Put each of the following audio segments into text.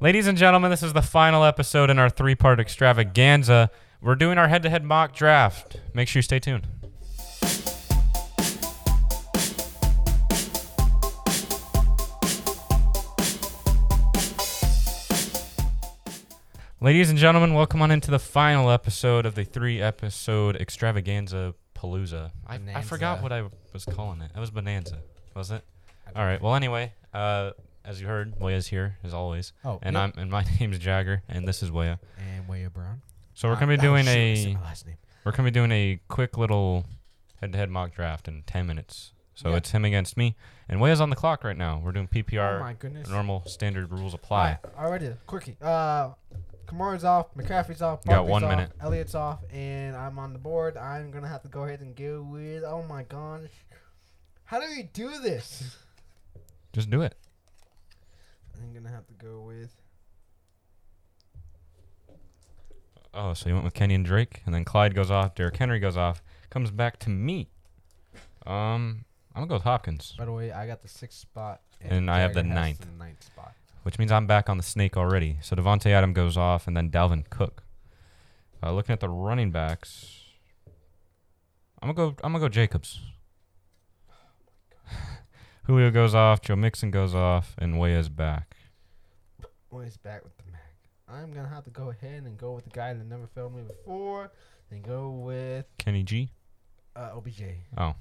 Ladies and gentlemen, this is the final episode in our three-part extravaganza. We're doing our head-to-head mock draft. Make sure you stay tuned. Ladies and gentlemen, welcome on into the final episode of the three-episode extravaganza palooza. I forgot what I was calling it. It was Bonanza, wasn't it? All right. Well, anyway, as you heard, Weah's here, as always. Oh, and yep. And my name's Jagger, and this is Weah. And Weah Brown. So we're going to be doing a quick little head-to-head mock draft in 10 minutes. So it's him against me. And Weah's on the clock right now. We're doing PPR. Oh, my goodness. Normal standard rules apply. All right. Alrighty. Quickie. Kamara's off, McCaffrey's off, Barkley's got 1 minute. Off, Elliott's off, and I'm on the board. I'm going to have to go ahead and go with, oh my gosh. How do we do this? Just do it. I'm going to have to go with. Oh, so you went with Kenny and Drake, and then Clyde goes off, Derrick Henry goes off, comes back to me. I'm going to go with Hopkins. By the way, I got the sixth spot. And I have the ninth spot. Which means I'm back on the snake already. So Devontae Adams goes off, and then Dalvin Cook. Looking at the running backs, I'm gonna go Jacobs. Oh Julio goes off, Joe Mixon goes off, and Weah's back. Weah's back with the Mac. I'm gonna have to go ahead and go with the guy that never failed me before, and go with Kenny G. OBJ. Oh.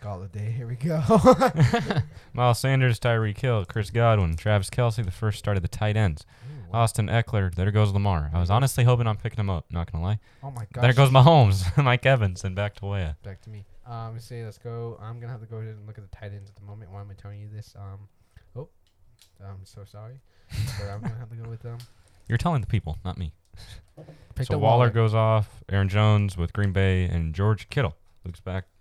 Call it a day. Here we go. Miles Sanders, Tyreek Hill, Chris Godwin, Travis Kelsey, the first start of the tight ends. Ooh, wow. Austin Ekeler, there goes Lamar. I was honestly hoping I'm picking him up, not going to lie. Oh, my gosh. There goes Mahomes, Mike Evans, and back to Weah. Back to me. Let's go. I'm going to have to go ahead and look at the tight ends at the moment. Why am I telling you this? I'm so sorry. But I'm going to have to go with them. You're telling the people, not me. So Waller goes off, Aaron Jones with Green Bay, and George Kittle.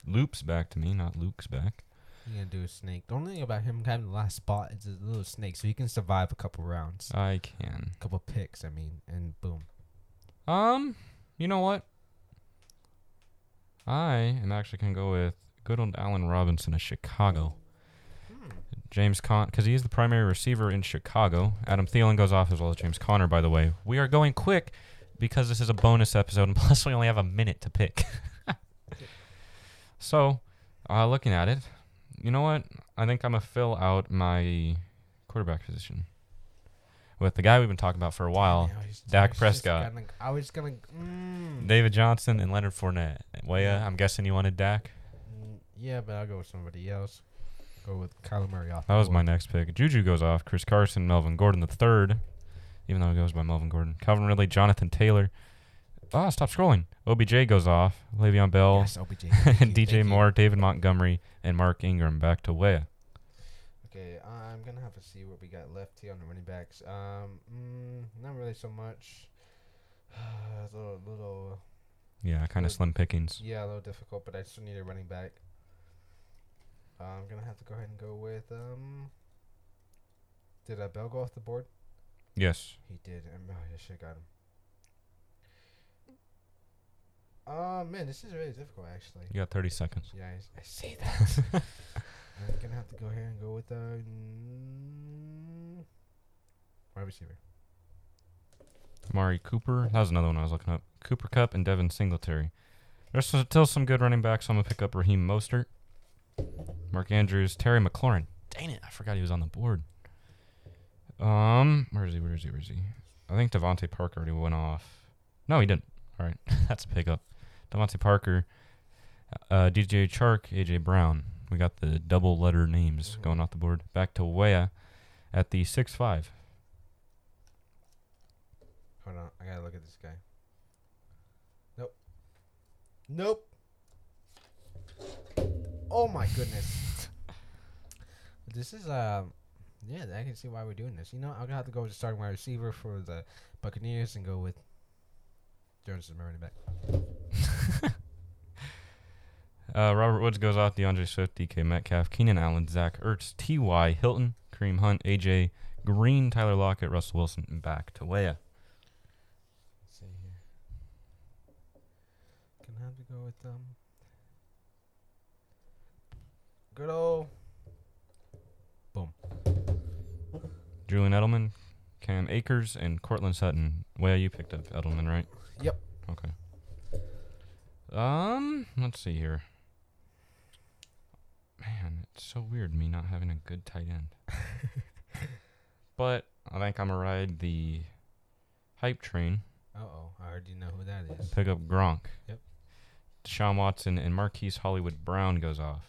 Loops back to me, not Luke's back. He's going to do a snake. The only thing about him having the last spot is a little snake, so he can survive a couple rounds. I can. A couple picks, and boom. You know what? I am actually going to go with good old Allen Robinson of Chicago. James Conner, because he is the primary receiver in Chicago. Adam Thielen goes off as well as James Conner, by the way. We are going quick because this is a bonus episode, and plus we only have a minute to pick. So, looking at it, you know what? I think I'm going to fill out my quarterback position with the guy we've been talking about for a while, Dak Prescott. David Johnson and Leonard Fournette. Weah, I'm guessing you wanted Dak? Yeah, but I'll go with somebody else. Go with Kyler Murray off. That was my next pick. Juju goes off. Chris Carson, Melvin Gordon the third, even though he goes by Melvin Gordon. Calvin Ridley, Jonathan Taylor. Ah, stop scrolling. OBJ goes off. Le'Veon Bell. Yes, OBJ. And DJ Moore, David Montgomery, and Mark Ingram back to Weah. Okay, I'm going to have to see what we got left here on the running backs. Not really so much. Yeah, kind of slim pickings. Yeah, a little difficult, but I still need a running back. I'm going to have to go ahead and go with... Did Bell go off the board? Yes. He did. I should have got him. Oh, man, this is really difficult, actually. You got 30 seconds. Yeah, I see that. I'm going to have to go here and go with the wide receiver. Amari Cooper. That was another one I was looking up. Cooper Kupp and Devin Singletary. There's still some good running backs, so I'm going to pick up Raheem Mostert, Mark Andrews, Terry McLaurin. Dang it, I forgot he was on the board. Where is he? I think Devontae Parker already went off. No, he didn't. All right, that's a pickup. Devontae Parker, DJ Chark, AJ Brown. We got the double letter names going off the board. Back to Weah at the 6'5". Hold on, I gotta look at this guy. Nope. Oh my goodness. This is I can see why we're doing this. You know, I'm gonna have to go with the starting wide receiver for the Buccaneers and go with Jones is my running back. Robert Woods goes off. DeAndre Swift, DK Metcalf, Keenan Allen, Zach Ertz, T.Y. Hilton, Kareem Hunt, A.J. Green, Tyler Lockett, Russell Wilson, and back to Weah. Let's see here. Gonna have to go with them. Good old. Boom. Julian Edelman, Cam Akers, and Cortland Sutton. Well, you picked up Edelman, right? Yep. Okay. Let's see here. Man, it's so weird me not having a good tight end. But I think I'm going to ride the hype train. Uh-oh, I already know who that is. Pick up Gronk. Yep. Deshaun Watson and Marquise Hollywood Brown goes off.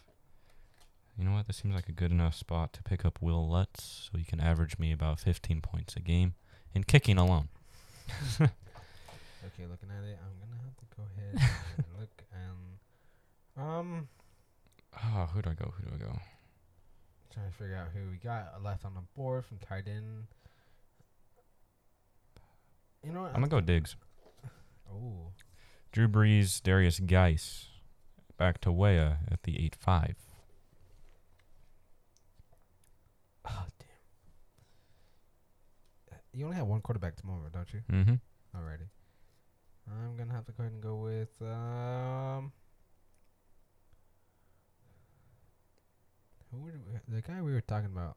You know what? This seems like a good enough spot to pick up Will Lutz so he can average me about 15 points a game in kicking alone. Okay, looking at it, I'm going to have to go ahead and look and... Oh, who do I go? Trying to figure out who we got left on the board from tight end. You know what? I'm going to go Diggs. Oh. Drew Brees, Darius Geis. Back to Weah at the 8-5. Oh, damn. You only have one quarterback tomorrow, don't you? Mm-hmm. Alrighty. I'm going to have to go ahead and go with... the guy we were talking about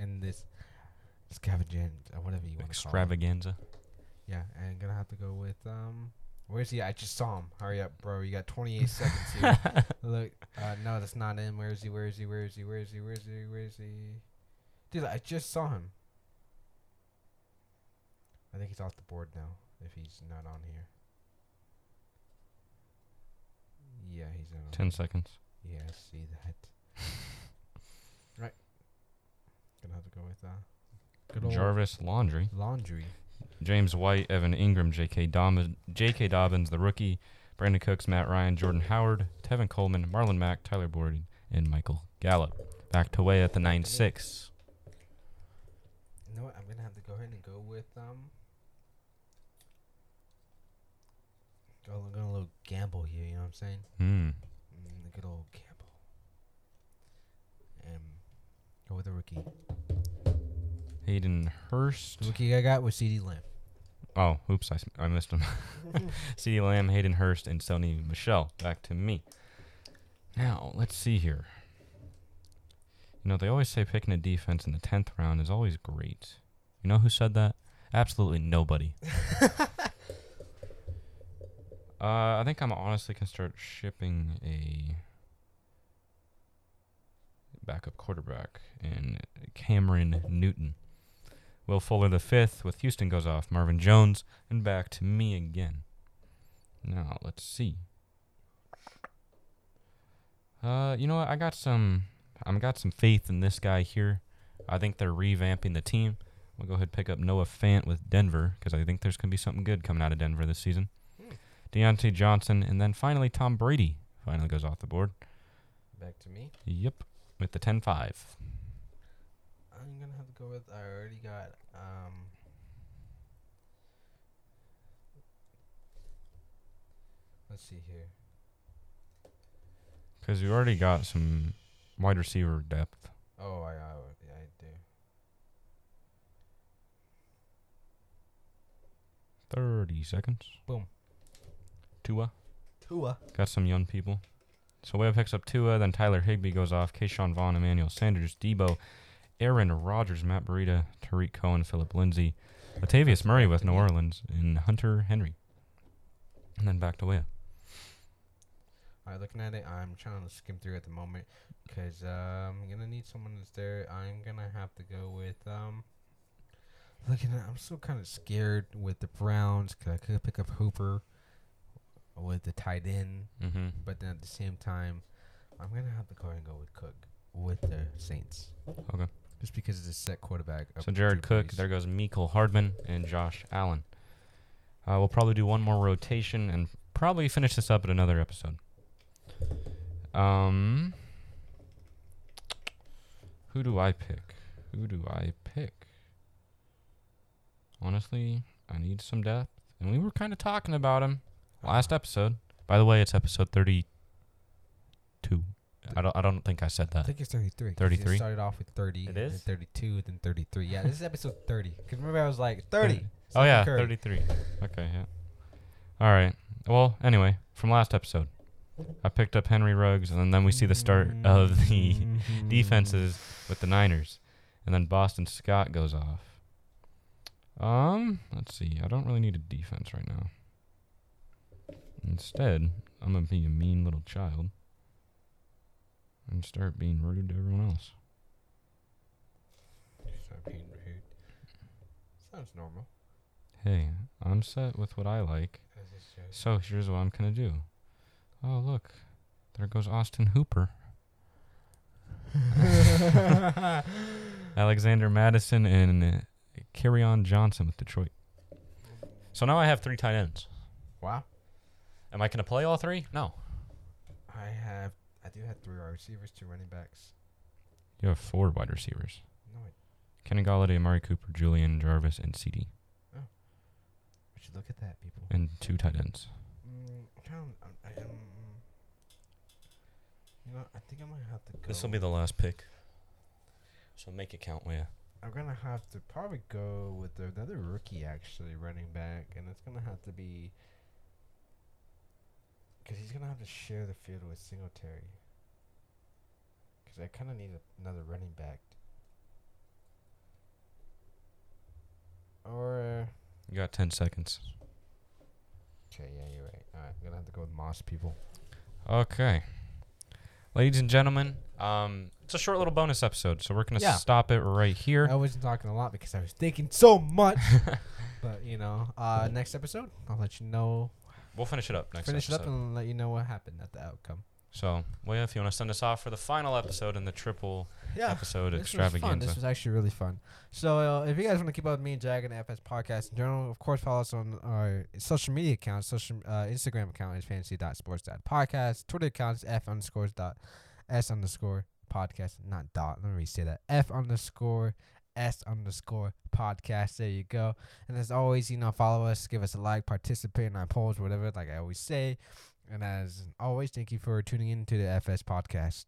in this extravaganza, whatever you want to call it. Extravaganza. Yeah, and I'm going to have to go with... Where is he? I just saw him. Hurry up, bro. You got 28 seconds here. Look, no, that's not him. Where is he? Dude, I just saw him. I think he's off the board now, if he's not on here. Yeah, he's on. 10 seconds. Yeah, I see that. Right. Gonna have to go with good old Jarvis Landry. James White, Evan Ingram, J.K. Dobbins, the rookie, Brandon Cooks, Matt Ryan, Jordan Howard, Tevin Coleman, Marlon Mack, Tyler Boyd, and Michael Gallup. Back to Weah at the 9-6. You know what? I'm gonna have to go ahead and go with I'm gonna little gamble here. You know what I'm saying? The good old gamble. Go with the rookie. Hayden Hurst. The rookie I got was CeeDee Lamb. Oh, oops, I missed him. CeeDee Lamb, Hayden Hurst, and Sony Michel. Back to me. Now, let's see here. You know, they always say picking a defense in the 10th round is always great. You know who said that? Absolutely nobody. I think I'm honestly can start shipping a backup quarterback in Cameron Newton. Will Fuller the fifth with Houston goes off. Marvin Jones, and back to me again. Now, let's see. You know what? I got some faith in this guy here. I think they're revamping the team. We'll go ahead and pick up Noah Fant with Denver because I think there's going to be something good coming out of Denver this season. Deontay Johnson, and then finally Tom Brady finally goes off the board. Back to me? Yep, with the 10-5. I'm going to have to go with, I already got, let's see here. Because you already got some wide receiver depth. Oh, I do. Thirty 30 seconds. Boom. Tua. Got some young people. So Weah picks up Tua, then Tyler Higbee goes off. Keyshawn Vaughn, Emmanuel Sanders, Debo, Aaron Rodgers, Matt Breida, Tariq Cohen, Phillip Lindsay, Latavius Murray with New Orleans, and Hunter Henry. And then back to Weah. All right, looking at it, I'm trying to skim through at the moment because I'm going to need someone that's there. I'm going to have to go with... looking at it, I'm still kind of scared with the Browns because I could pick up Hooper with the tight end, but then at the same time, I'm going to have to go ahead and go with Cook with the Saints. Okay. Just because it's a set quarterback. So Jared Cook, there goes Mecole Hardman and Josh Allen. We'll probably do one more rotation and probably finish this up at another episode. Who do I pick? Honestly, I need some depth, and we were kind of talking about him. Last episode. By the way, it's episode 32. I don't think I said that. I think it's 33. 33? It started off with 30. It is? Then 32, then 33. Yeah, this is episode 30. Because remember I was like, 30. Oh, yeah, Curry. 33. Okay, yeah. All right. Well, anyway, from last episode, I picked up Henry Ruggs, and then we see the start of the defenses with the Niners. And then Boston Scott goes off. Let's see. I don't really need a defense right now. Instead, I'm going to be a mean little child and start being rude to everyone else. Start being rude. Sounds normal. Hey, I'm set with what I like. So here's what I'm going to do. Oh, look. There goes Austin Hooper. Alexander Madison and Kerryon Johnson with Detroit. So now I have three tight ends. Wow. Am I going to play all three? No. I do have three wide receivers, two running backs. You have four wide receivers. No, wait. Kenny Golladay, Amari Cooper, Julian Jarvis, and CD. Oh. We should look at that, people. And two tight ends. You know, I think I might have to go. This will be the last pick. So make it count, Weah. I'm going to have to probably go with another rookie, actually, running back. And it's going to have to be... Because he's going to have to share the field with Singletary. Because I kind of need another running back. Or... You got 10 seconds. Okay, yeah, you're right. All right, I'm going to have to go with Moss, people. Okay. Ladies and gentlemen, it's a short little bonus episode, so we're going to stop it right here. I wasn't talking a lot because I was thinking so much. But, you know, next episode, I'll let you know. We'll finish it up next episode. Finish it up and let you know what happened at the outcome. So, Weah, if you want to send us off for the final episode and the triple episode extravaganza. This was actually really fun. So, if you guys want to keep up with me and Jag and the FS Podcast in general, of course, follow us on our social media accounts. Instagram account is fantasy.sports.podcast. Twitter account is F_S_podcast. Not dot. Let me re-say that. F_S_podcast. There you go. And as always, you know, follow us, give us a like, participate in our polls, whatever, like I always say. And as always, thank you for tuning in to the FS Podcast.